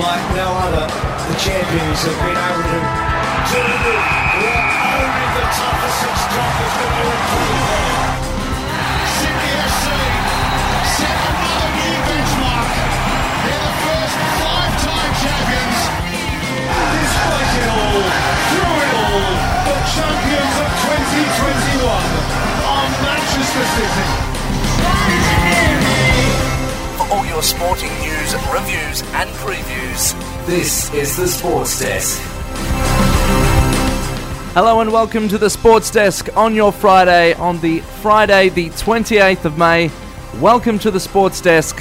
like no other. The champions have been able to do what only the toughest club is going to improve on. Sydney FC set another new benchmark. They're the first five-time champions. Despite it all, through it all, the champions of 2021 are Manchester City. For all your sporting news, reviews and previews, this is the Sports Desk. Hello and welcome to the Sports Desk on your Friday, on the Friday the 28th of May. Welcome to the Sports Desk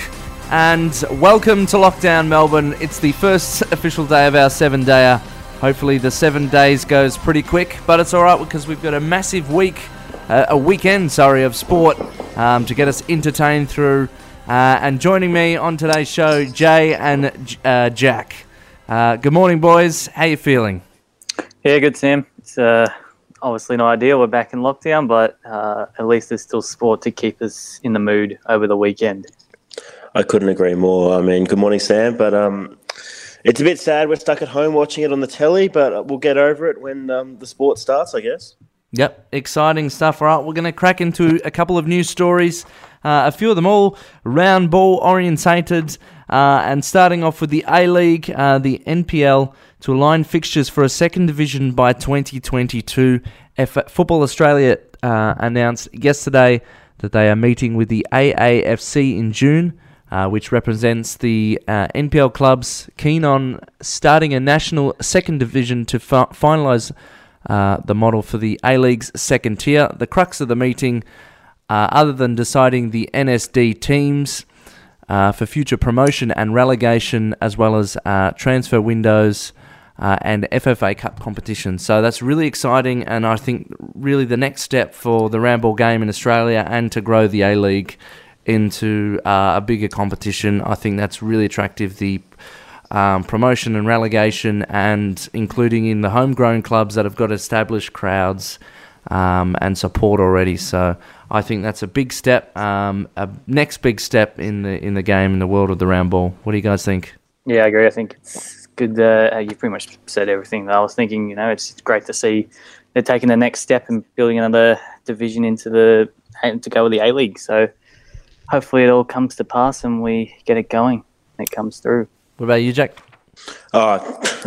and welcome to lockdown Melbourne. It's the first official day of our 7-dayer. Hopefully the 7 days goes pretty quick, but it's alright because we've got a massive weekend of sport to get us entertained through. And joining me on today's show, Jay and Jack. Good morning, boys. How you feeling? Yeah, good, Sam. It's obviously not ideal. We're back in lockdown, but at least there's still sport to keep us in the mood over the weekend. I couldn't agree more. I mean, good morning, Sam. But it's a bit sad we're stuck at home watching it on the telly, but we'll get over it when the sport starts, I guess. Yep, exciting stuff. All right, we're going to crack into a couple of news stories, a few of them all round ball orientated, and starting off with the A-League, the NPL, to align fixtures for a second division by 2022. Football Australia announced yesterday that they are meeting with the AAFC in June, which represents the NPL clubs keen on starting a national second division to finalise the model for the A-League's second tier. The crux of the meeting, other than deciding the NSD teams for future promotion and relegation, as well as transfer windows and FFA Cup competition. So that's really exciting, and I think really the next step for the round ball game in Australia and to grow the A-League into a bigger competition. I think that's really attractive. The promotion and relegation, and including in the homegrown clubs that have got established crowds and support already. So I think that's a big step, a next big step in the game, in the world of the round ball. What do you guys think? Yeah, I agree. I think it's good. You pretty much said everything that I was thinking. You know, it's great to see they're taking the next step and building another division to go with the A-League. So hopefully it all comes to pass and we get it going and it comes through. What about you, Jack?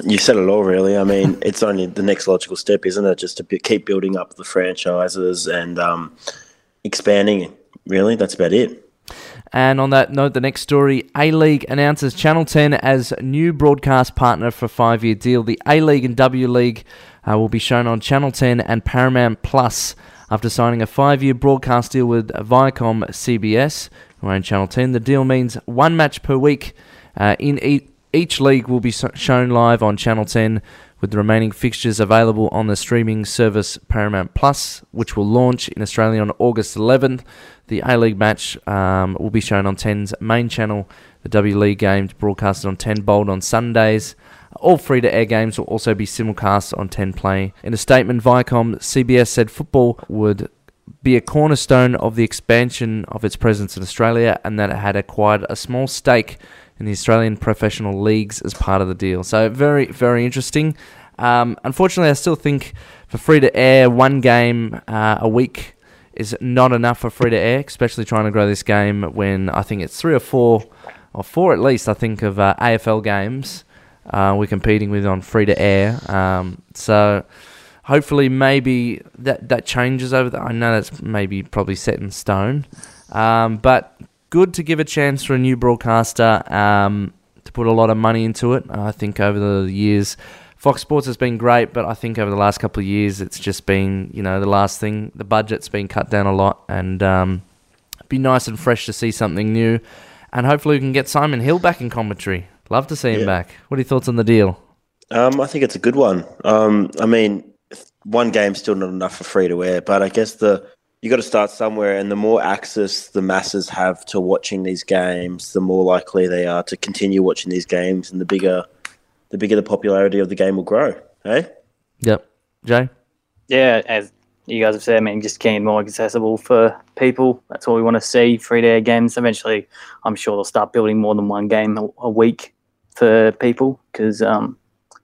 You said it all, really. I mean, it's only the next logical step, isn't it? Just to keep building up the franchises and expanding it. Really, that's about it. And on that note, the next story, A-League announces Channel 10 as new broadcast partner for a 5-year deal. The A-League and W-League will be shown on Channel 10 and Paramount Plus after signing a 5-year broadcast deal with Viacom CBS, who own Channel 10. The deal means one match per week in each league will be shown live on Channel 10, with the remaining fixtures available on the streaming service Paramount Plus, which will launch in Australia on August 11th. The A-League match will be shown on 10's main channel. The W-League game broadcasted on 10 Bold on Sundays. All free-to-air games will also be simulcast on 10 Play. In a statement, Viacom CBS said football would be a cornerstone of the expansion of its presence in Australia, and that it had acquired a small stake in the Australian professional leagues as part of the deal. So very, very interesting. Unfortunately, I still think for free-to-air, one game a week is not enough for free-to-air, especially trying to grow this game when I think it's four at least, I think, of AFL games we're competing with on free-to-air. So hopefully maybe that changes over there. I know that's probably set in stone. But good to give a chance for a new broadcaster to put a lot of money into it. I think over the years, Fox Sports has been great, but I think over the last couple of years, it's just been, you know, the last thing. The budget's been cut down a lot, and it'd be nice and fresh to see something new. And hopefully we can get Simon Hill back in commentary. Love to see him back. What are your thoughts on the deal? I think it's a good one. I mean, one game's still not enough for free-to-air, but I guess you got to start somewhere, and the more access the masses have to watching these games, the more likely they are to continue watching these games, and the bigger the popularity of the game will grow. Hey? Yep. Jay? Yeah, as you guys have said, I mean, just getting more accessible for people. That's all we want to see, free-to-air games. Eventually, I'm sure they'll start building more than one game a week for people, because it'll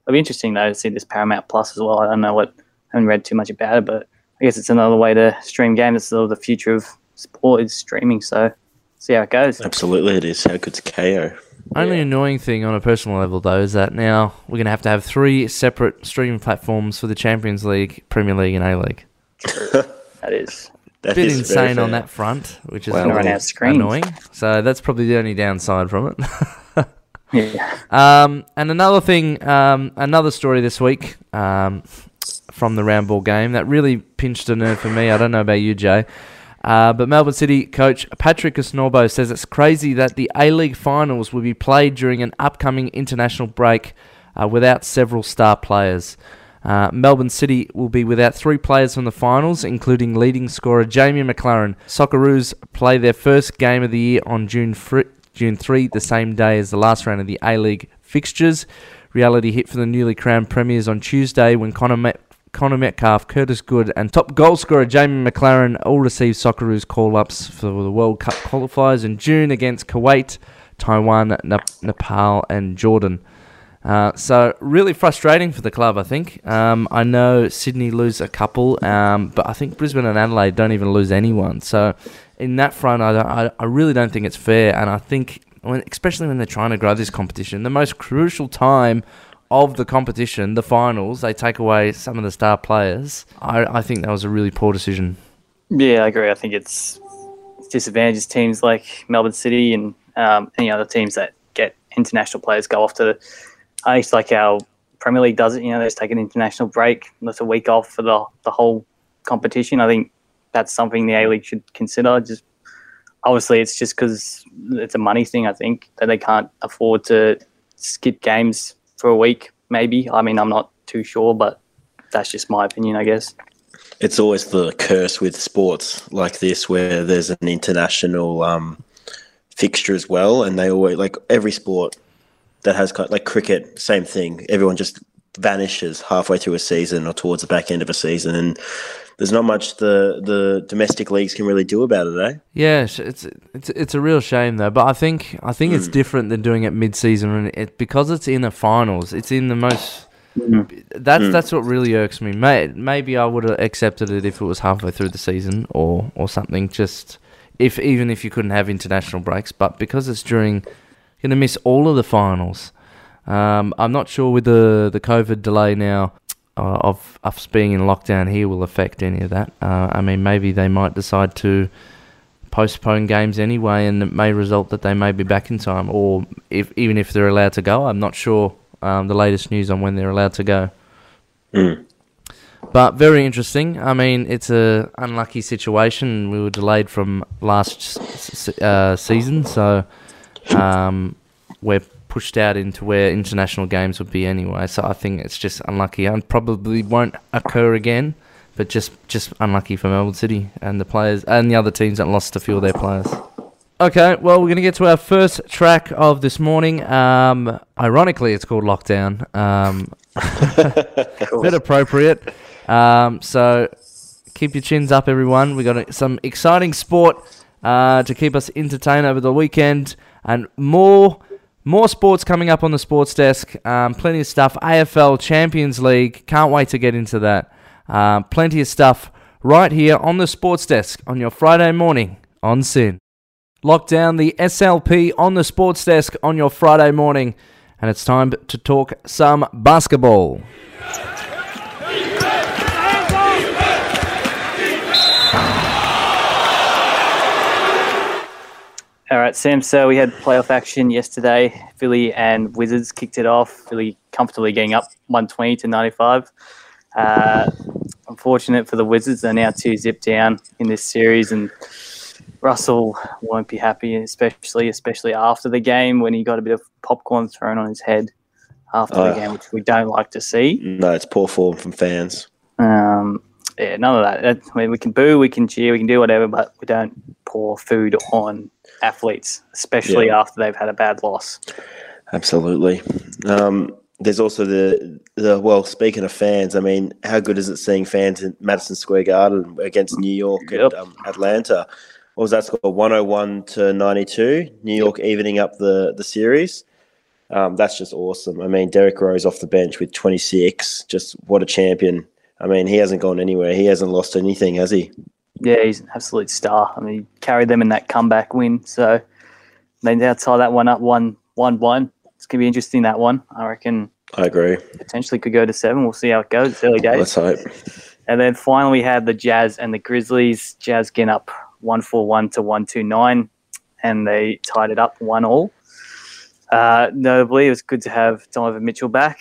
be interesting though to see this Paramount Plus as well. I don't know what, I haven't read too much about it, but I guess it's another way to stream games. It's sort of the future of sport is streaming, so see how it goes. Absolutely it is. How good's KO? Only annoying thing on a personal level though is that now we're going to have three separate streaming platforms for the Champions League, Premier League and A-League. That is a bit insane on that front, which is annoying. So that's probably the only downside from it. Yeah. And another thing, another story this week from the round ball game that really pinched a nerve for me. I don't know about you, Jay. But Melbourne City coach Patrick Esnorbo says it's crazy that the A-League finals will be played during an upcoming international break without several star players. Melbourne City will be without three players from the finals, including leading scorer Jamie McLaren. Socceroos play their first game of the year on June 3, the same day as the last round of the A-League fixtures. Reality hit for the newly crowned premiers on Tuesday when Connor Metcalf, Curtis Good and top goal scorer Jamie McLaren all received Socceroos call-ups for the World Cup qualifiers in June against Kuwait, Taiwan, Nepal and Jordan. So really frustrating for the club, I think. I know Sydney lose a couple, but I think Brisbane and Adelaide don't even lose anyone. So in that front, I really don't think it's fair. And I think, especially when they're trying to grow this competition, the most crucial time of the competition, the finals, they take away some of the star players. I think that was a really poor decision. Yeah, I agree. I think it disadvantages teams like Melbourne City and any other teams that get international players go off to the... It's like how Premier League does it. You know, they just take an international break, that's a week off for the whole competition. I think that's something the A-League should consider. Just obviously, it's just because it's a money thing, I think, that they can't afford to skip games for a week, maybe. I mean, I'm not too sure, but that's just my opinion, I guess. It's always the curse with sports like this where there's an international fixture as well, and they always, like every sport, that has kind of, like cricket, same thing. Everyone just vanishes halfway through a season or towards the back end of a season, and there's not much the domestic leagues can really do about it, eh? Yeah, it's a real shame though. But I think it's different than doing it mid-season, and because it's in the finals. It's in the most. That's what really irks me. Maybe I would have accepted it if it was halfway through the season or something. Just if you couldn't have international breaks, but because it's during. Going to miss all of the finals. I'm not sure with the COVID delay now of us being in lockdown here will affect any of that. I mean, maybe they might decide to postpone games anyway, and it may result that they may be back in time, or even if they're allowed to go. I'm not sure the latest news on when they're allowed to go. But very interesting. I mean, it's an unlucky situation. We were delayed from last season, so... we're pushed out into where international games would be anyway, so I think it's just unlucky and probably won't occur again, but just unlucky for Melbourne City and the players and the other teams that lost a few of their players. Okay, well, we're going to get to our first track of this morning. Ironically, it's called Lockdown. A bit appropriate. So keep your chins up, everyone. We've got some exciting sport to keep us entertained over the weekend. And more sports coming up on the sports desk. Plenty of stuff. AFL, Champions League. Can't wait to get into that. Plenty of stuff right here on the sports desk on your Friday morning on Sin. Lock down the SLP on the sports desk on your Friday morning. And it's time to talk some basketball. All right, Sam, so we had playoff action yesterday. Philly and Wizards kicked it off. Philly comfortably getting up 120-95. Unfortunate for the Wizards, they're now 2-zip down in this series, and Russell won't be happy, especially after the game when he got a bit of popcorn thrown on his head after the game, which we don't like to see. No, it's poor form from fans. Yeah, none of that. I mean, we can boo, we can cheer, we can do whatever, but we don't pour food on athletes, especially after they've had a bad loss. Absolutely. There's also the well, speaking of fans, I mean, how good is it seeing fans in Madison Square Garden against New York and Atlanta? What was that score? 101-92. New York evening up the series. That's just awesome. I mean, Derek Rose off the bench with 26, just what a champion. I mean, he hasn't gone anywhere. He hasn't lost anything, has he? Yeah, he's an absolute star. I mean, he carried them in that comeback win. So they now tie that one up 1-1. It's going to be interesting, that one. I reckon. I agree. Potentially could go to 7. We'll see how it goes. It's early days. Let's hope. And then finally we had the Jazz and the Grizzlies. Jazz getting up 141 to 129, and they tied it up 1-1. Notably, it was good to have Donovan Mitchell back.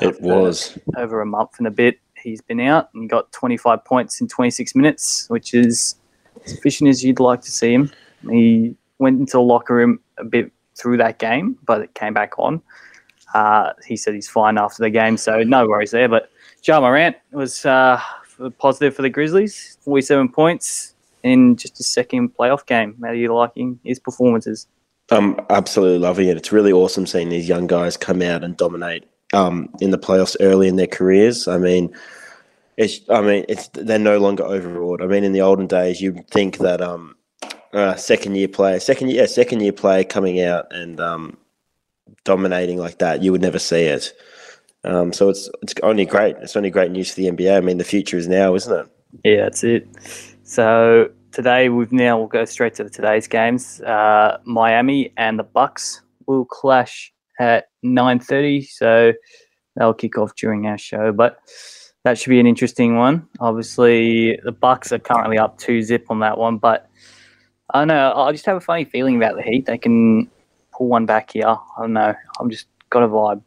It was. Over a month and a bit he's been out, and got 25 points in 26 minutes, which is as efficient as you'd like to see him. He went into the locker room a bit through that game, but it came back on. He said he's fine after the game, so no worries there. But Ja Morant was positive for the Grizzlies, 47 points in just his second playoff game. How are you liking his performances? I'm absolutely loving it. It's really awesome seeing these young guys come out and dominate in the playoffs early in their careers. I mean, they're no longer overawed. I mean, in the olden days, you'd think that second year player coming out and dominating like that, you would never see it. So it's only great. It's only great news for the NBA. I mean, the future is now, isn't it? Yeah, that's it. So today we'll go straight to today's games. Miami and the Bucks will clash at 9:30. So they'll kick off during our show, but that should be an interesting one. Obviously, the Bucks are currently up 2-0 on that one, but I don't know. I just have a funny feeling about the Heat. They can pull one back here. I don't know. I've just got a vibe.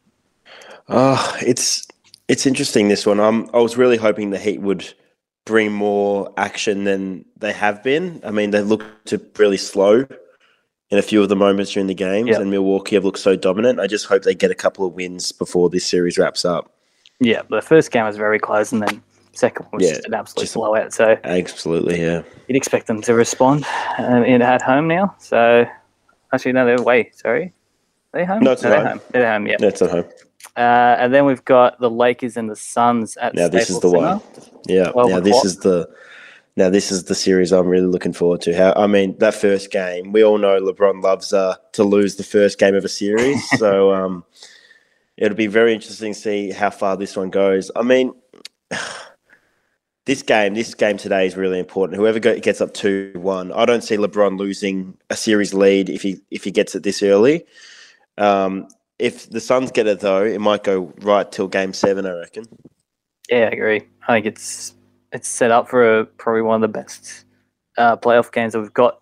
It's interesting, this one. I was really hoping the Heat would bring more action than they have been. I mean, they've looked really slow in a few of the moments during the games, and Milwaukee have looked so dominant. I just hope they get a couple of wins before this series wraps up. Yeah, the first game was very close, and then second one was just an absolute blowout. So absolutely, yeah. You'd expect them to respond at home now. So actually, no, they're away. Sorry. Are they home? No, it's at home. They're at home, yeah. No, it's at home. And then we've got the Lakers and the Suns at Staples Center. Now this is the one. Yeah. Now this is the series I'm really looking forward to. I mean, that first game, we all know LeBron loves to lose the first game of a series. So it'll be very interesting to see how far this one goes. I mean, this game today is really important. Whoever gets up 2-1, I don't see LeBron losing a series lead if he gets it this early. If the Suns get it, though, it might go right till Game 7, I reckon. Yeah, I agree. I think it's set up for probably one of the best playoff games that we've got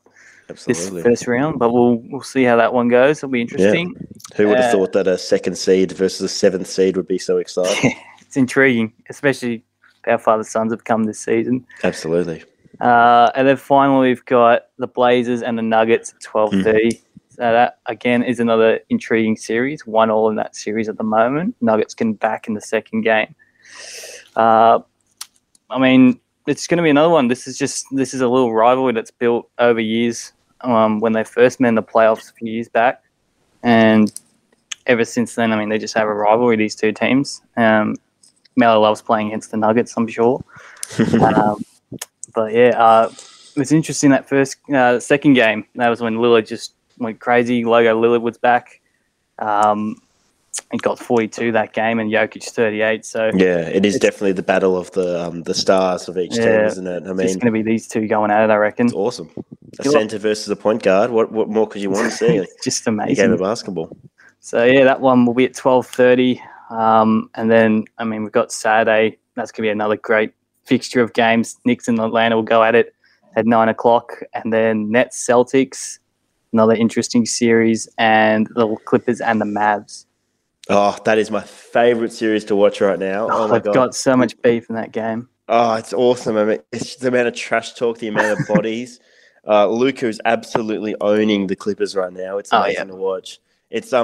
this first round, but we'll see how that one goes. It'll be interesting. Yeah. Who would have thought that a second seed versus a seventh seed would be so exciting? It's intriguing, especially how far the Suns have come this season. Absolutely. And then finally we've got the Blazers and the Nuggets at 12:30. Now that, again, is another intriguing series. 1-1 in that series at the moment. Nuggets can back in the second game. I mean, it's going to be another one. This is a little rivalry that's built over years when they first met in the playoffs a few years back. And ever since then, I mean, they just have a rivalry, these two teams. Melo loves playing against the Nuggets, I'm sure. But, yeah, it was interesting that second game. That was when Lillard just went crazy. Logo Lillard was back. He got 42 that game, and Jokic 38. So yeah, it is definitely the battle of the stars of each team, isn't it? I mean, it's going to be these two going at it, I reckon. It's awesome. A centre versus a point guard. What more could you want to see? It's just amazing. A game of basketball. So yeah, that one will be at 12:30. And then I mean, we've got Saturday. That's going to be another great fixture of games. Knicks and Atlanta will go at it at 9:00, and then Nets Celtics. Another interesting series, and the Clippers and the Mavs. Oh, that is my favourite series to watch right now. Oh my God. I've got so much beef in that game. Oh, it's awesome. I mean, it's the amount of trash talk, the amount of bodies. Luka is absolutely owning the Clippers right now. It's amazing to watch. It's I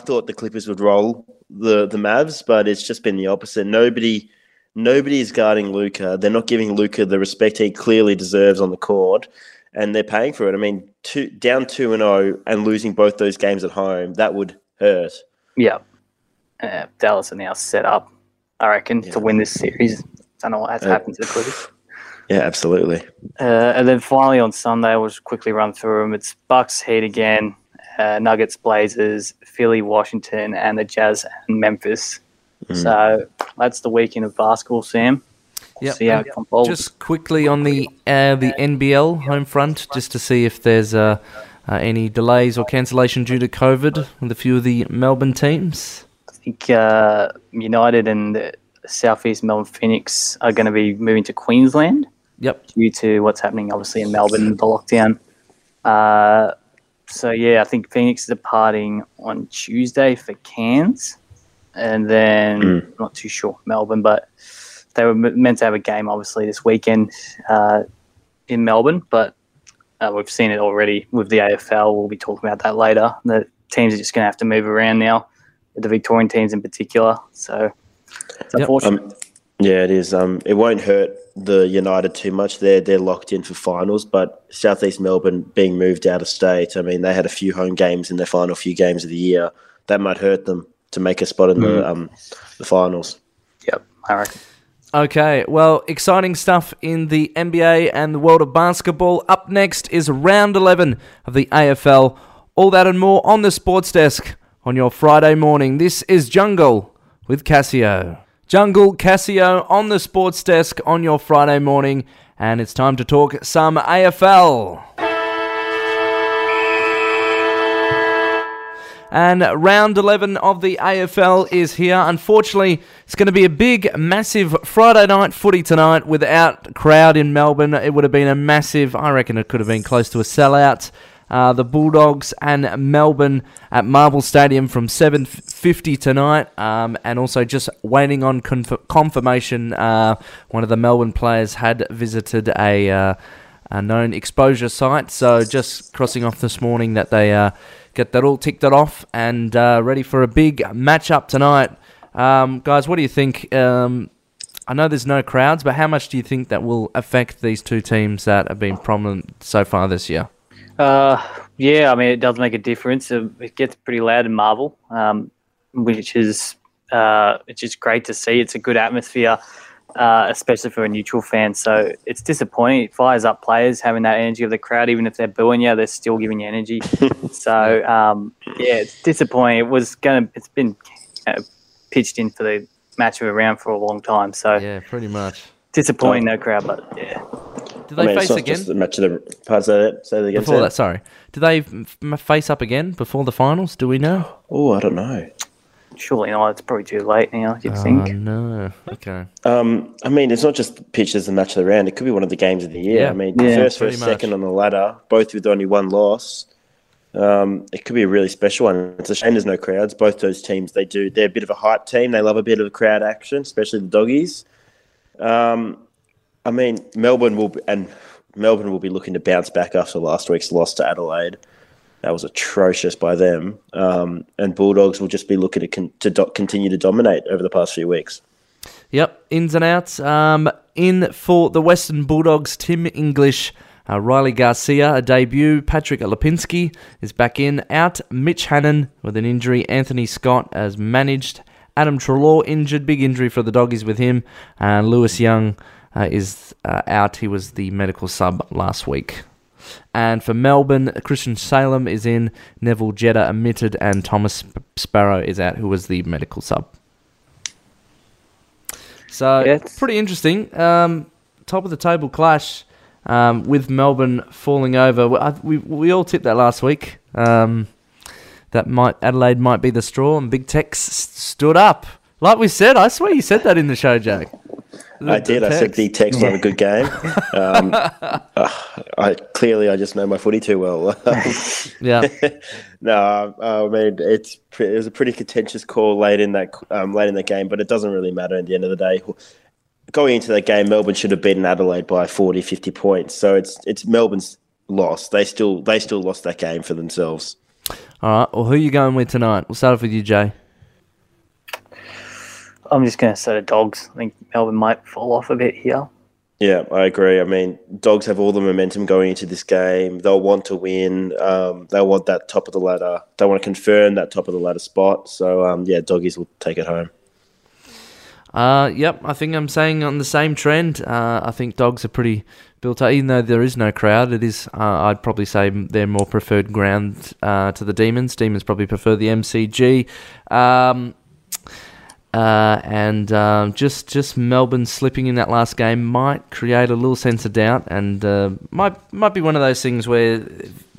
thought the Clippers would roll the Mavs, but it's just been the opposite. Nobody is guarding Luka. They're not giving Luka the respect he clearly deserves on the court. And they're paying for it. I mean, down 2-0 and losing both those games at home, that would hurt. Yeah. Dallas are now set up, I reckon, to win this series. I don't know what has happened to the Clippers. Yeah, absolutely. And then finally on Sunday, we'll just quickly run through them. It's Bucks Heat again Nuggets, Blazers, Philly, Washington, and the Jazz and Memphis. Mm. So that's the weekend of basketball, Sam. Yep. See how it unfolds. Just quickly on the NBL home front, just to see if there's any delays or cancellation due to COVID with a few of the Melbourne teams. I think United and the Southeast Melbourne Phoenix are going to be moving to Queensland. Yep. Due to what's happening, obviously, in Melbourne with the lockdown. So, yeah, I think Phoenix is departing on Tuesday for Cairns. And then, not too sure, Melbourne, but they were meant to have a game, obviously, this weekend in Melbourne. But we've seen it already with the AFL. We'll be talking about that later. The teams are just going to have to move around now, the Victorian teams in particular. So it's unfortunate. Yeah, it is. It won't hurt the United too much. They're locked in for finals, but Southeast Melbourne being moved out of state, I mean, they had a few home games in their final few games of the year. That might hurt them to make a spot in the finals. Yep, I reckon. Okay, well, exciting stuff in the NBA and the world of basketball. Up next is Round 11 of the AFL. All that and more on the Sports Desk on your Friday morning. This is Jungle with Cassio. Jungle Cassio on the Sports Desk on your Friday morning, and it's time to talk some AFL. And round 11 of the AFL is here. Unfortunately, it's going to be a big, massive Friday night footy tonight without crowd in Melbourne. It would have been a massive, I reckon it could have been close to a sellout. The Bulldogs and Melbourne at Marvel Stadium from 7:50 tonight, and also just waiting on confirmation. One of the Melbourne players had visited a known exposure site, so just crossing off this morning that they get that all ticked off and ready for a big matchup tonight. Guys, what do you think? I know there's no crowds, but how much do you think that will affect these two teams that have been prominent so far this year? Yeah, I mean, it does make a difference. It gets pretty loud in Marvel, which is great to see. It's a good atmosphere, especially for a neutral fan. So it's disappointing. It fires up players having that energy of the crowd. Even if they're booing you, they're still giving you energy. So, yeah, it's disappointing. It's been pitched in for the match of a round for a long time. So yeah, pretty much. Disappointing, no crowd, but yeah. Do they face again? Just the match of the, say that again, before that, sorry. Do they face up again before the finals? Do we know? Oh, I don't know. Surely not. It's probably too late now, you'd think. Oh, no. Okay. I mean, it's not just pitched as the match of the round. It could be one of the games of the year. Yeah. I mean, first, second on the ladder, both with only one loss. It could be a really special one. It's a shame there's no crowds. Both those teams, they're a bit of a hype team. They love a bit of a crowd action, especially the doggies. I mean, Melbourne will be looking to bounce back after last week's loss to Adelaide. That was atrocious by them. And Bulldogs will just be looking to continue to dominate over the past few weeks. Yep, ins and outs. In for the Western Bulldogs, Tim English, Riley Garcia, a debut. Patrick Lapinski is back in. Out, Mitch Hannon with an injury. Anthony Scott as managed. Adam Treloar injured. Big injury for the doggies with him. Lewis Young is out. He was the medical sub last week. And for Melbourne, Christian Salem is in. Neville Jeddah omitted. And Thomas Sparrow is out, who was the medical sub. So, pretty interesting. Top of the table clash with Melbourne falling over. We all tipped that last week. Adelaide might be the straw, and Big Tex stood up. Like we said, I swear you said that in the show, Jack. I did. I said Big Tex had a good game. I just know my footy too well. Yeah. No, I mean it was a pretty contentious call late in that game, but it doesn't really matter at the end of the day. Going into that game, Melbourne should have beaten Adelaide by 40, 50 points. So it's Melbourne's loss. They still lost that game for themselves. All right, well, who are you going with tonight? We'll start off with you, Jay. I'm just going to say the Dogs. I think Melbourne might fall off a bit here. Yeah, I agree. I mean, Dogs have all the momentum going into this game. They'll want to win. They'll want that top of the ladder. They want to confirm that top of the ladder spot. So, yeah, Doggies will take it home. Yep, I think I'm saying on the same trend. I think dogs are pretty built up. Even though there is no crowd, it is. I'd probably say they're more preferred ground to the Demons. Demons probably prefer the MCG. Just Melbourne slipping in that last game might create a little sense of doubt, and might be one of those things where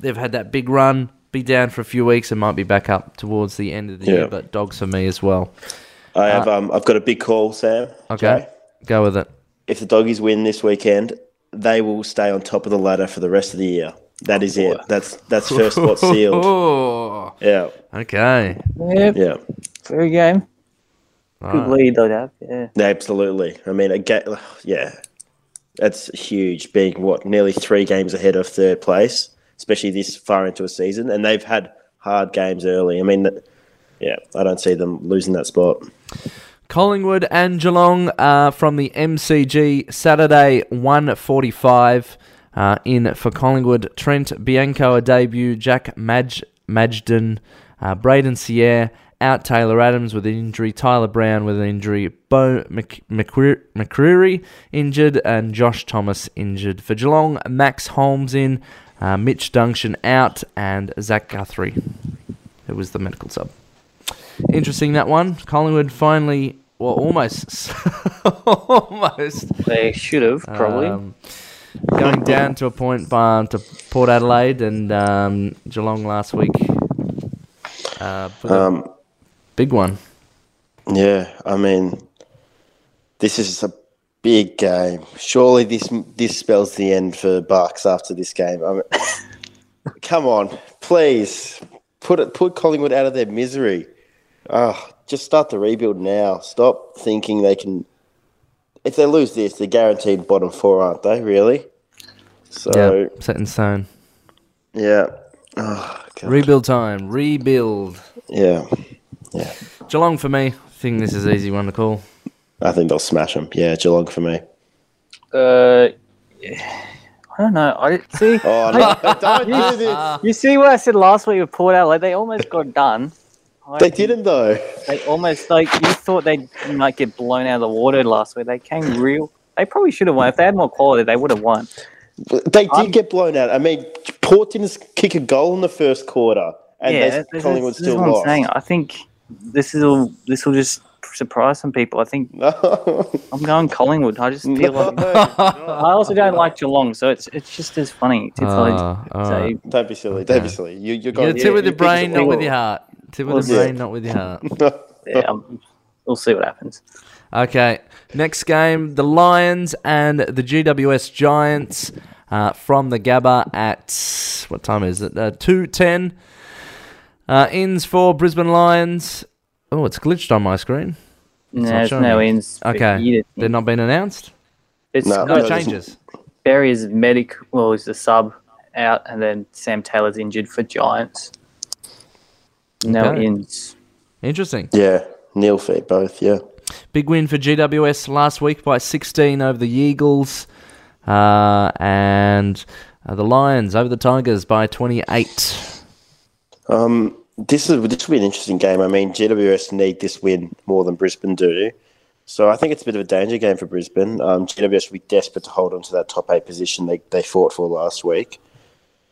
they've had that big run, be down for a few weeks, and might be back up towards the end of the year. But dogs for me as well. I have. I've got a big call, Sam. Okay, Jay. Go with it. If the Doggies win this weekend, they will stay on top of the ladder for the rest of the year. That is it. That's first spot sealed. Yeah. Okay. Yep. Yeah. Fair game. Good lead, I'd have. Yeah. Absolutely. I mean, that's huge. Being nearly 3 games ahead of third place, especially this far into a season, and they've had hard games early. I mean. Yeah, I don't see them losing that spot. Collingwood and Geelong from the MCG, Saturday 1:45 in for Collingwood. Trent Bianco a debut, Jack Majdon, Braden Sierre out, Taylor Adams with an injury, Tyler Brown with an injury, Bo McCreary injured, and Josh Thomas injured. For Geelong, Max Holmes in, Mitch Duncan out, and Zach Guthrie, who was the medical sub. Interesting, that one. Collingwood finally, well, almost. They should have, probably. Going down to a point to Port Adelaide and Geelong last week. Big one. Yeah, I mean, this is a big game. Surely this spells the end for Bucks after this game. I mean, come on, please. Put Collingwood out of their misery. Just start the rebuild now. Stop thinking they can. If they lose this, they're guaranteed bottom 4, aren't they? Really? So yeah, set in stone. Yeah. Rebuild time. Rebuild. Yeah. Geelong for me. I think this is an easy one to call. I think they'll smash them. Yeah, Geelong for me. I don't know. See. Oh no! Don't do this. You see what I said last week with Port Adelaide? They almost got done. They didn't though. They almost, like, you thought they might get blown out of the water last week. They came real. They probably should have won. If they had more quality, they would have won. But they did get blown out. I mean, Port didn't kick a goal in the first quarter, and Collingwood still lost. That's what I'm saying. I think this will just surprise some people. I think I'm going Collingwood. I just feel like I also don't like Geelong, so it's just as funny. Don't be silly. Don't be silly. You're going to tip with your brain, not with your heart. Tip with the brain, not with your heart. We'll see what happens. Okay, next game, the Lions and the GWS Giants from the Gabba at, what time is it? 2:10. Ins for Brisbane Lions. Oh, it's glitched on my screen. There's no ins. Okay, they've not been announced? No changes. Berry is he's the sub out, and then Sam Taylor's injured for Giants. No ins. Interesting. Yeah, nil for both, yeah. Big win for GWS last week by 16 over the Eagles, and the Lions over the Tigers by 28. This will be an interesting game. I mean, GWS need this win more than Brisbane do. So I think it's a bit of a danger game for Brisbane. GWS will be desperate to hold on to that top 8 position they fought for last week.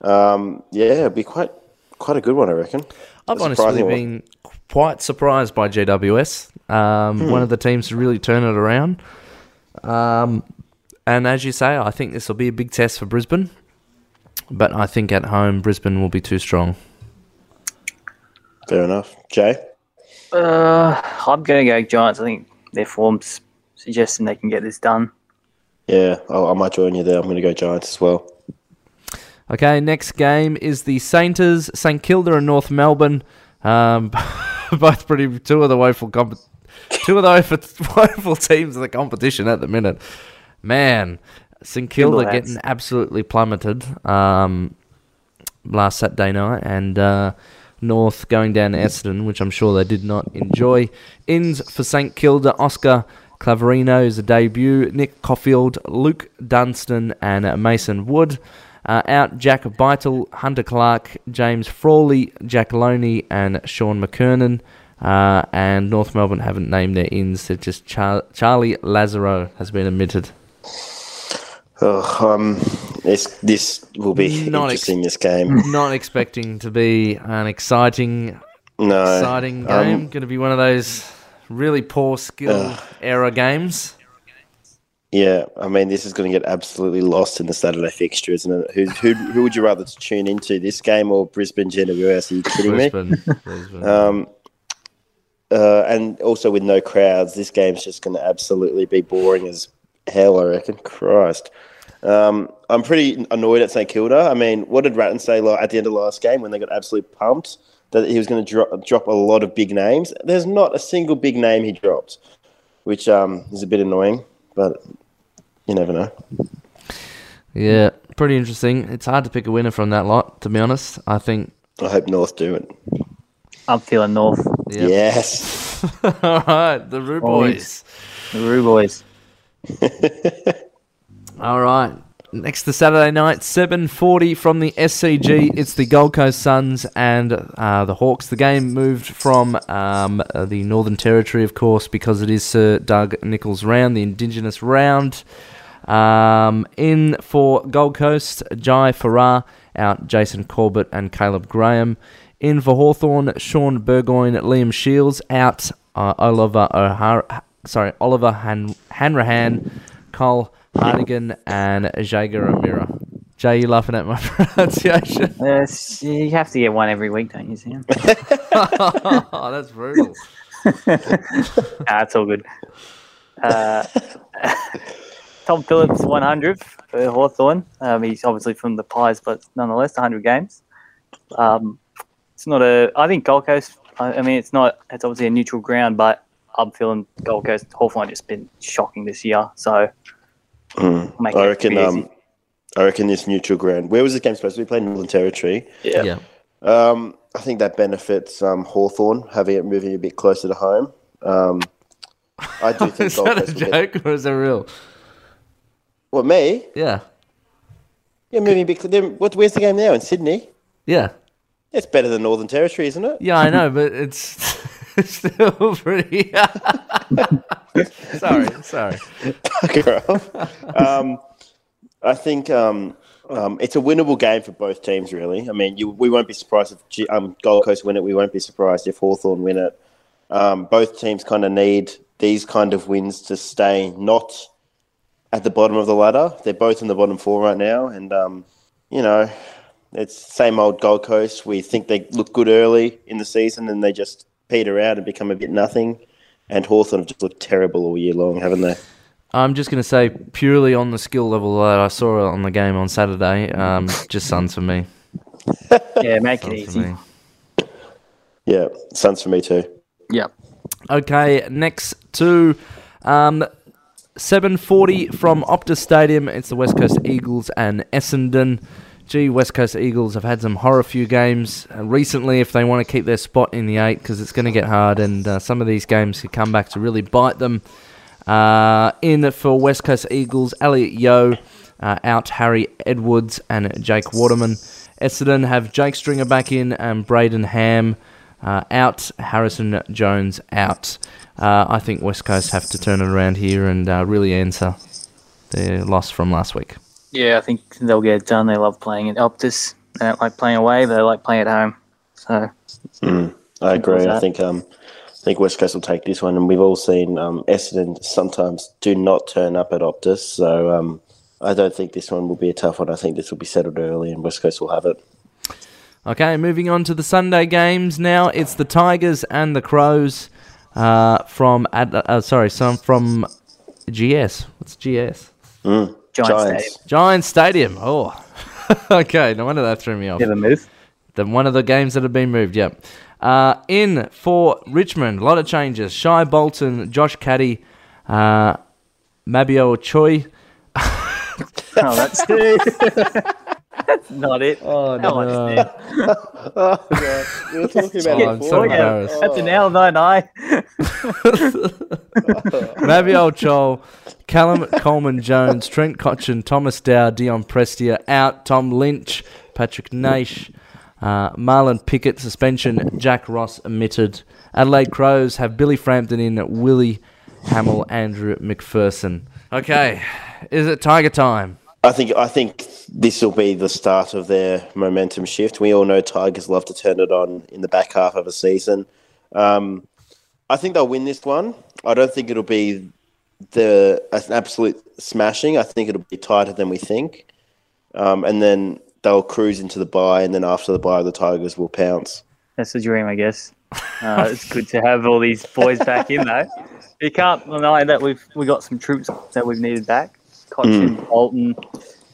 It'll be quite a good one, I reckon. I've honestly been quite surprised by GWS. One of the teams to really turn it around. And as you say, I think this will be a big test for Brisbane. But I think at home, Brisbane will be too strong. Fair enough. Jay? I'm going to go Giants. I think their form's suggesting they can get this done. Yeah, I might join you there. I'm going to go Giants as well. Okay, next game is the Sainters, St Kilda and North Melbourne. Both pretty two of the woeful teams in the competition at the minute. Man, St Kilda getting absolutely plummeted last Saturday night, and North going down to Essendon, which I'm sure they did not enjoy. Ins for St Kilda, Oscar Claverino is a debut, Nick Caulfield, Luke Dunstan, and Mason Wood. Out, Jack Beitel, Hunter Clark, James Frawley, Jack Loney, and Sean McKernan. And North Melbourne haven't named their ins. They've just Charlie Lazaro has been admitted. This will be interesting, this game. Not expecting to be an exciting game. Going to be one of those really poor skill error games. Yeah, I mean, this is going to get absolutely lost in the Saturday fixture, isn't it? Who would you rather tune into, this game or Brisbane GWS? Are you kidding me? Brisbane. And also with no crowds, this game's just going to absolutely be boring as hell, I reckon. Christ. I'm pretty annoyed at St Kilda. I mean, what did Ratton say at the end of last game when they got absolutely pumped? That he was going to drop a lot of big names. There's not a single big name he dropped, which is a bit annoying, but you never know. Yeah, pretty interesting. It's hard to pick a winner from that lot, to be honest. I hope North do it. I'm feeling North. Yep. Yes. All right, the Roo Boys. The Roo Boys. All right. Next to Saturday night, 7:40 from the SCG. It's the Gold Coast Suns and the Hawks. The game moved from the Northern Territory, of course, because it is Sir Doug Nicholls' round, the Indigenous round. In for Gold Coast, Jai Farrar, out Jason Corbett and Caleb Graham. In for Hawthorn, Sean Burgoyne, Liam Shields, out Oliver Hanrahan, Cole Hardigan, and Jager Amira. Jay, you laughing at my pronunciation? You have to get one every week, don't you, Sam? Oh, that's brutal. Nah, it's all good. Tom Phillips, 100 for Hawthorn. He's obviously from the Pies, but nonetheless, 100 games. It's not a... I think Gold Coast... I mean, it's not... It's obviously a neutral ground, but I'm feeling Gold Coast. Hawthorn just been shocking this year, so... I reckon this neutral ground. Where was this game supposed to be played? Northern Territory. Yeah. I think that benefits Hawthorn, having it moving a bit closer to home. I do think is Gold that Coast a joke or is it real? What, me? Yeah. Yeah, moving a bit. Where's the game now? In Sydney. Yeah. It's better than Northern Territory, isn't it? Yeah, I know, but it's. It's still pretty. sorry. I think it's a winnable game for both teams, really. I mean, we won't be surprised if Gold Coast win it. We won't be surprised if Hawthorn win it. Both teams kind of need these kind of wins to stay not at the bottom of the ladder. They're both in the bottom four right now. And, it's same old Gold Coast. We think they look good early in the season and they just... peter out and become a bit nothing, and Hawthorn have just looked terrible all year long, haven't they? I'm just going to say purely on the skill level that I saw on the game on Saturday, just Suns for me. Yeah, make Suns it easy. Yeah, Suns for me too. Yep. Okay, next to 7:40 from Optus Stadium. It's the West Coast Eagles and Essendon. Gee, West Coast Eagles have had some horror few games recently if they want to keep their spot in the 8, because it's going to get hard, and some of these games could come back to really bite them. In for West Coast Eagles, Elliot Yeo, out Harry Edwards and Jake Waterman. Essendon have Jake Stringer back in and Braden Ham out, Harrison Jones out. I think West Coast have to turn it around here and really answer their loss from last week. Yeah, I think they'll get it done. They love playing at Optus. They don't like playing away, but they like playing at home. So I agree. I think West Coast will take this one, and we've all seen Essendon sometimes do not turn up at Optus. So I don't think this one will be a tough one. I think this will be settled early, and West Coast will have it. Okay, moving on to the Sunday games now. It's the Tigers and the Crows from GS. What's GS? Mm. Giant Stadium. Oh, okay. No wonder that threw me off. Never moved. One of the games that have been moved, yeah. In for Richmond, a lot of changes. Shai Bolton, Josh Caddy, Mabio Choi. Oh, that's good. That's not it. Oh, no. Oh, God. We were talking about it before. I'm so embarrassed. That's an L9I. Mabio Choi, Callum Coleman-Jones, Trent Cotchin, Thomas Dow, Dion Prestia, out Tom Lynch, Patrick Naish, Marlon Pickett suspension, Jack Ross omitted. Adelaide Crows have Billy Frampton in, Willie Hamill, Andrew McPherson. Okay, is it Tiger time? I think this will be the start of their momentum shift. We all know Tigers love to turn it on in the back half of a season. I think they'll win this one. I don't think it'll be an absolute smashing. I think it'll be tighter than we think. And then they'll cruise into the bye, and then after the bye, the Tigers will pounce. That's the dream, I guess. It's good to have all these boys back in, though. You can't deny that we got some troops that we've needed back. Cotchin, Bolton,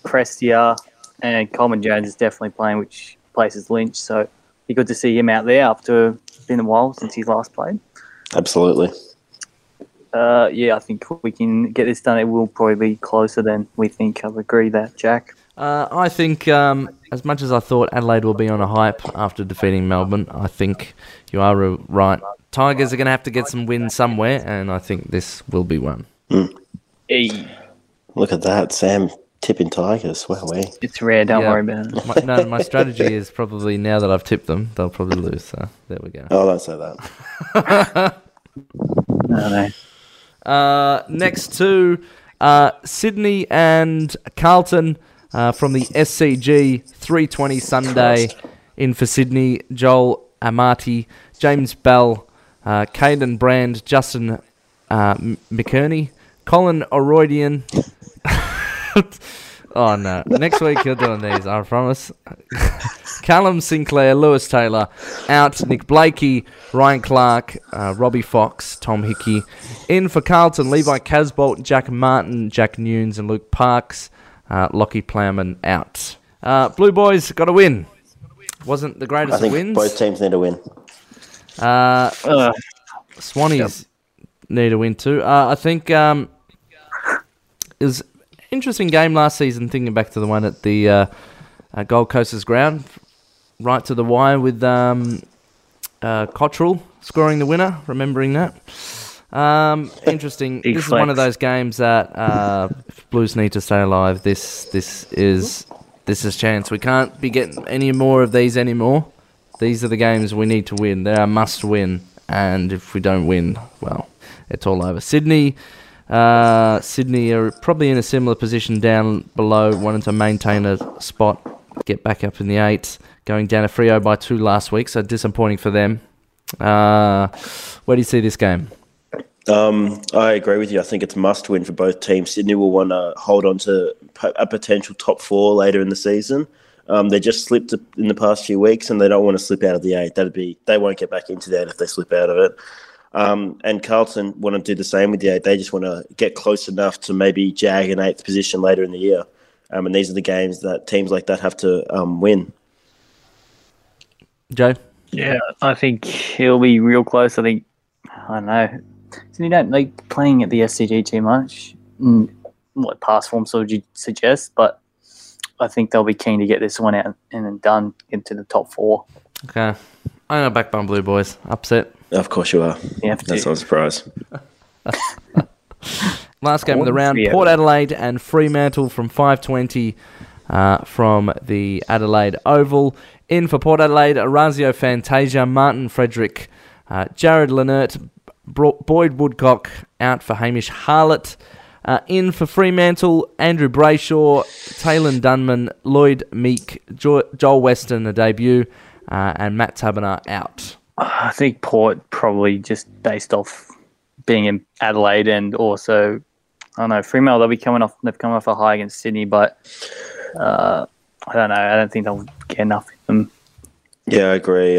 Prestia, and Coleman Jones is definitely playing, which places Lynch. So it'd be good to see him out there after it's been a while since he last played. Absolutely. Yeah, I think if we can get this done, it will probably be closer than we think. I would agree that, Jack. I think as much as I thought Adelaide will be on a hype after defeating Melbourne, I think you are right. Tigers are going to have to get some wins somewhere, and I think this will be one. Hey. Look at that, Sam tipping Tigers. Wow. It's rare, don't worry about it. My strategy is probably now that I've tipped them, they'll probably lose. So there we go. Oh, don't say that. No. Next two, Sydney and Carlton from the SCG, 3:20 Sunday. In for Sydney, Joel Amati, James Bell, Caden Brand, Justin McKerney, Colin O'Roydian. Oh, no. Next week you're doing these, I promise. Callum Sinclair, Lewis Taylor, out. Nick Blakey, Ryan Clark, Robbie Fox, Tom Hickey. In for Carlton, Levi Casbolt, Jack Martin, Jack Nunes, and Luke Parks. Lockie Plowman out. Blue Boys got a win. Wasn't the greatest of wins. Both teams need a win. Swannies need a win too. I think it was interesting game last season, thinking back to the one at the Gold Coast's ground, right to the wire with Cottrell scoring the winner, remembering that. Interesting. This is one of those games that if Blues need to stay alive, this is chance. We can't be getting any more of these anymore. These are the games we need to win. They are must win, and if we don't win, well, it's all over. Sydney are probably in a similar position down below, wanting to maintain a spot, get back up in the 8, going down to Frio by 2 last week, so disappointing for them. Where do you see this game? I agree with you. I think it's must win for both teams. Sydney will want to hold on to a potential top 4 later in the season. They just slipped in the past few weeks, and they don't want to slip out of the 8. They won't get back into that if they slip out of it. And Carlton want to do the same with the 8. They just want to get close enough to maybe jag an 8th position later in the year. And these are the games that teams like that have to win. Joe? Yeah, I think it'll be real close. I think, I don't know. So you don't like playing at the SCG too much. What pass form sort of you suggest, but I think they'll be keen to get this one out and then done into the top 4. Okay. I'm going to backbone Blue Boys. Upset. Of course you are. You have to. That's not a surprise. Last game of the round, Port Adelaide and Fremantle from 5:20 from the Adelaide Oval. In for Port Adelaide, Orazio Fantasia, Martin Frederick, Jared Lennert, Boyd Woodcock, out for Hamish Harlett. In for Fremantle, Andrew Brayshaw, Taylon Dunman, Lloyd Meek, Joel Weston, a debut, and Matt Taberner out. I think Port probably just based off being in Adelaide and also, I don't know, Fremantle, they've come off a high against Sydney, but I don't know, I don't think they'll get enough in them. Yeah, I agree.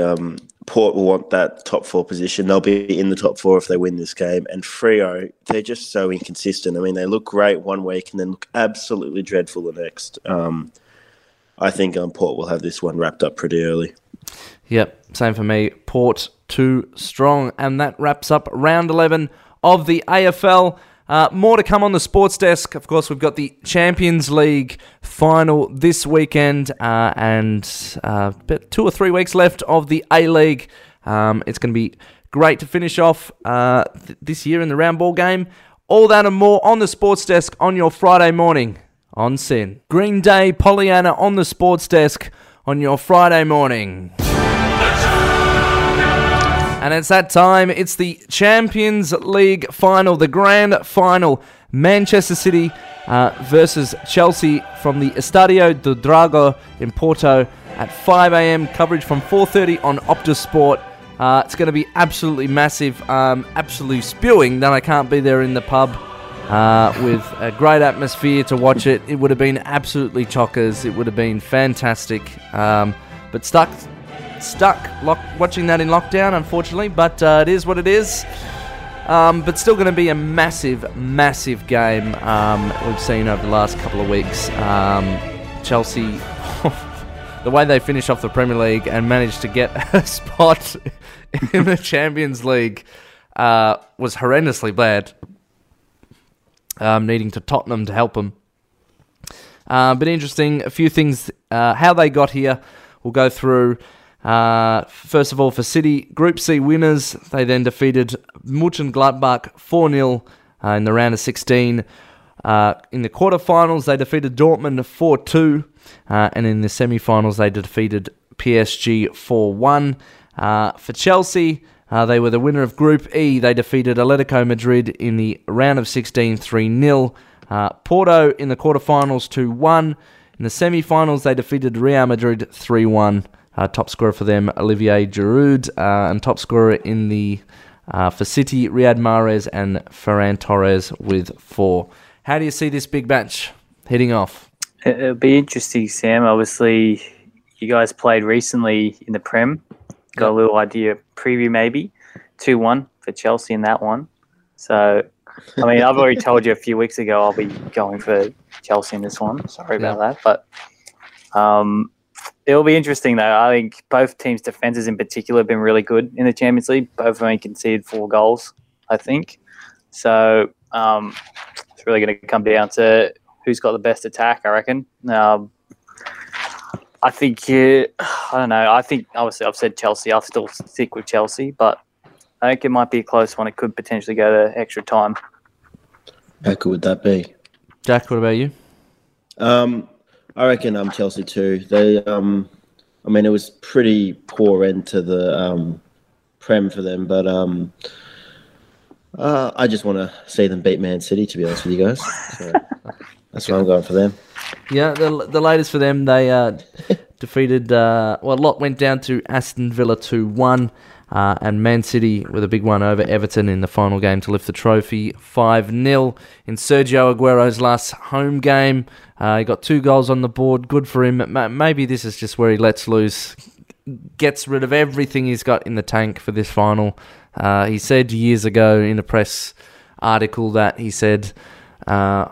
Port will want that top 4 position. They'll be in the top 4 if they win this game. And Freo, they're just so inconsistent. I mean, they look great one week and then look absolutely dreadful the next. I think Port will have this one wrapped up pretty early. Yep, same for me. Port too strong. And that wraps up round 11 of the AFL. More to come on the sports desk. Of course, we've got the Champions League final this weekend and about 2 or 3 weeks left of the A-League. It's going to be great to finish off this year in the round ball game. All that and more on the sports desk on your Friday morning on Sin. Green Day, Pollyanna on the sports desk on your Friday morning. And it's that time. It's the Champions League final, the grand final. Manchester City versus Chelsea from the Estadio do Dragão in Porto at 5am. Coverage from 4:30 on Optus Sport. It's going to be absolutely massive, absolutely spewing that I can't be there in the pub with a great atmosphere to watch it. It would have been absolutely chockers. It would have been fantastic. But watching that in lockdown, unfortunately. But it is what it is. But still going to be a massive, massive game we've seen over the last couple of weeks. Chelsea... The way they finish off the Premier League and manage to get a spot in the Champions League was horrendously bad. Needing to Tottenham to help them. But interesting, a few things, how they got here, we'll go through. First of all, for City, Group C winners, they then defeated Mönchengladbach 4-0 in the round of 16. In the quarterfinals, they defeated Dortmund 4-2. And in the semi-finals, they defeated PSG 4-1. For Chelsea, they were the winner of Group E. They defeated Atletico Madrid in the round of 16, 3-0. Porto in the quarterfinals, 2-1. In the semi-finals, they defeated Real Madrid 3-1. Top scorer for them, Olivier Giroud. And top scorer in for City, Riyad Mahrez and Ferran Torres with 4. How do you see this big match heading off? It'll be interesting, Sam. Obviously, you guys played recently in the Prem. Got a little idea, preview maybe. 2-1 for Chelsea in that one. So, I mean, I've already told you a few weeks ago I'll be going for Chelsea in this one. Sorry about that. But it'll be interesting, though. I think both teams' defences in particular have been really good in the Champions League. Both of them conceded 4 goals, I think. So, it's really going to come down to... who's got the best attack, I reckon. I don't know. I think, obviously, I've said Chelsea. I'll still stick with Chelsea, but I think it might be a close one. It could potentially go to extra time. How good would that be? Jack, what about you? I reckon Chelsea too. They, I mean, it was pretty poor end to the Prem for them, but... I just want to see them beat Man City, to be honest with you guys. So that's why I'm going for them. Yeah, the latest for them, they defeated... well, a lot went down to Aston Villa 2-1, and Man City with a big one over Everton in the final game to lift the trophy 5-0. In Sergio Aguero's last home game, he got 2 goals on the board. Good for him. Maybe this is just where he lets loose, gets rid of everything he's got in the tank for this final. He said years ago in a press article that he said, I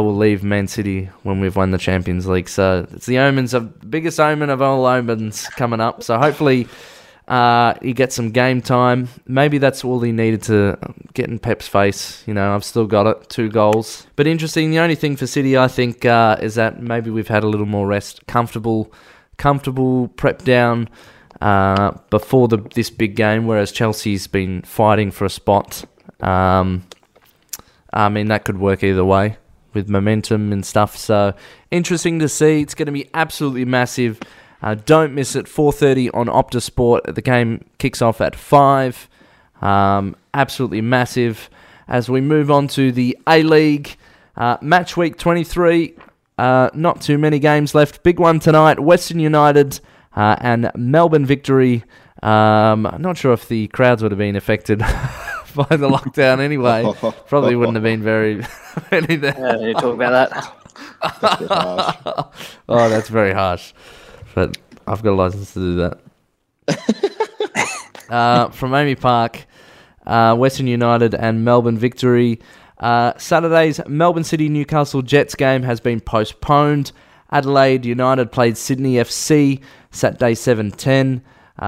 will leave Man City when we've won the Champions League. So it's the omens of biggest omen of all omens coming up. So hopefully he gets some game time. Maybe that's all he needed to get in Pep's face. You know, I've still got it, 2 goals. But interesting, the only thing for City, I think, is that maybe we've had a little more rest. Comfortable prep down. Before this big game, whereas Chelsea's been fighting for a spot. I mean, that could work either way with momentum and stuff. So, interesting to see. It's going to be absolutely massive. Don't miss it. 4:30 on Optus Sport. The game kicks off at 5. Absolutely massive. As we move on to the A-League, match week 23. Not too many games left. Big one tonight. Western United... and Melbourne victory. I'm not sure if the crowds would have been affected by the lockdown anyway. Probably wouldn't have been very many there. Yeah, you talk about that. That's harsh. Oh, that's very harsh. But I've got a license to do that. From Amy Park, Western United and Melbourne victory. Saturday's Melbourne City Newcastle Jets game has been postponed. Adelaide United played Sydney FC Saturday 7:10.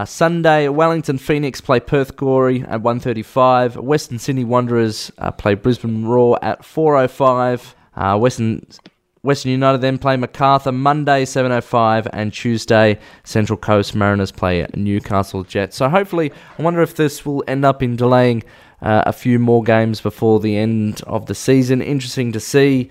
Sunday, Wellington Phoenix play Perth Glory at 1:35. Western Sydney Wanderers play Brisbane Roar at 4:05. Western United then play Macarthur Monday 7:05, and Tuesday Central Coast Mariners play Newcastle Jets. So hopefully, I wonder if this will end up in delaying a few more games before the end of the season. Interesting to see.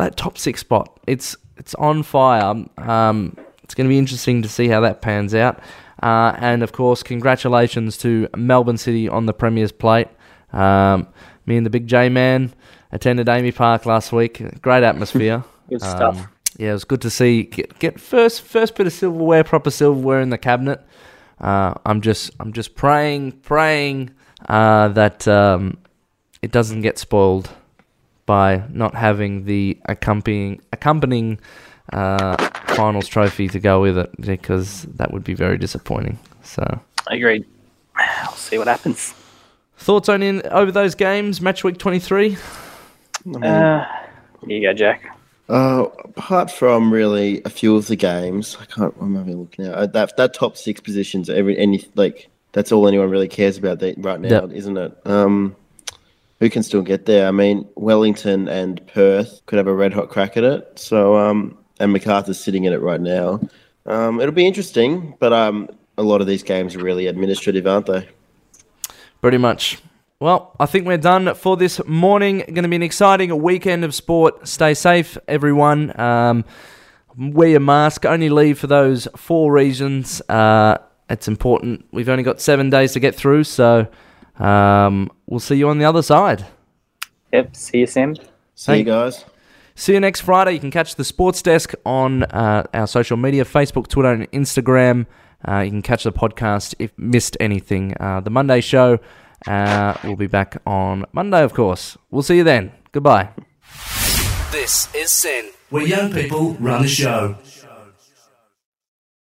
that top six spot. It's on fire. It's going to be interesting to see how that pans out. And, of course, congratulations to Melbourne City on the Premier's plate. Me and the big J-Man attended Amy Park last week. Great atmosphere. Good stuff. Yeah, it was good to see. Get first bit of silverware, proper silverware in the cabinet. I'm just praying that it doesn't get spoiled by not having the accompanying finals trophy to go with it, because that would be very disappointing. So agreed. We'll see what happens. Thoughts on in over those games, match week 23? Here you go, Jack. Apart from really a few of the games, I can't remember looking now. That top six positions, that's all anyone really cares about right now, yep. Isn't it? Who can still get there? I mean, Wellington and Perth could have a red hot crack at it. So, and MacArthur's sitting in it right now. It'll be interesting, but a lot of these games are really administrative, aren't they? Pretty much. Well, I think we're done for this morning. Going to be an exciting weekend of sport. Stay safe, everyone. Wear your mask. Only leave for those four reasons. It's important. We've only got 7 days to get through, so we'll see you on the other side. Yep. See you, Sam. See you guys. See you next Friday. You can catch The Sports Desk on our social media, Facebook, Twitter, and Instagram. You can catch the podcast if missed anything. The Monday show. We'll be back on Monday, of course. We'll see you then. Goodbye. This is Sin, where young people run the show.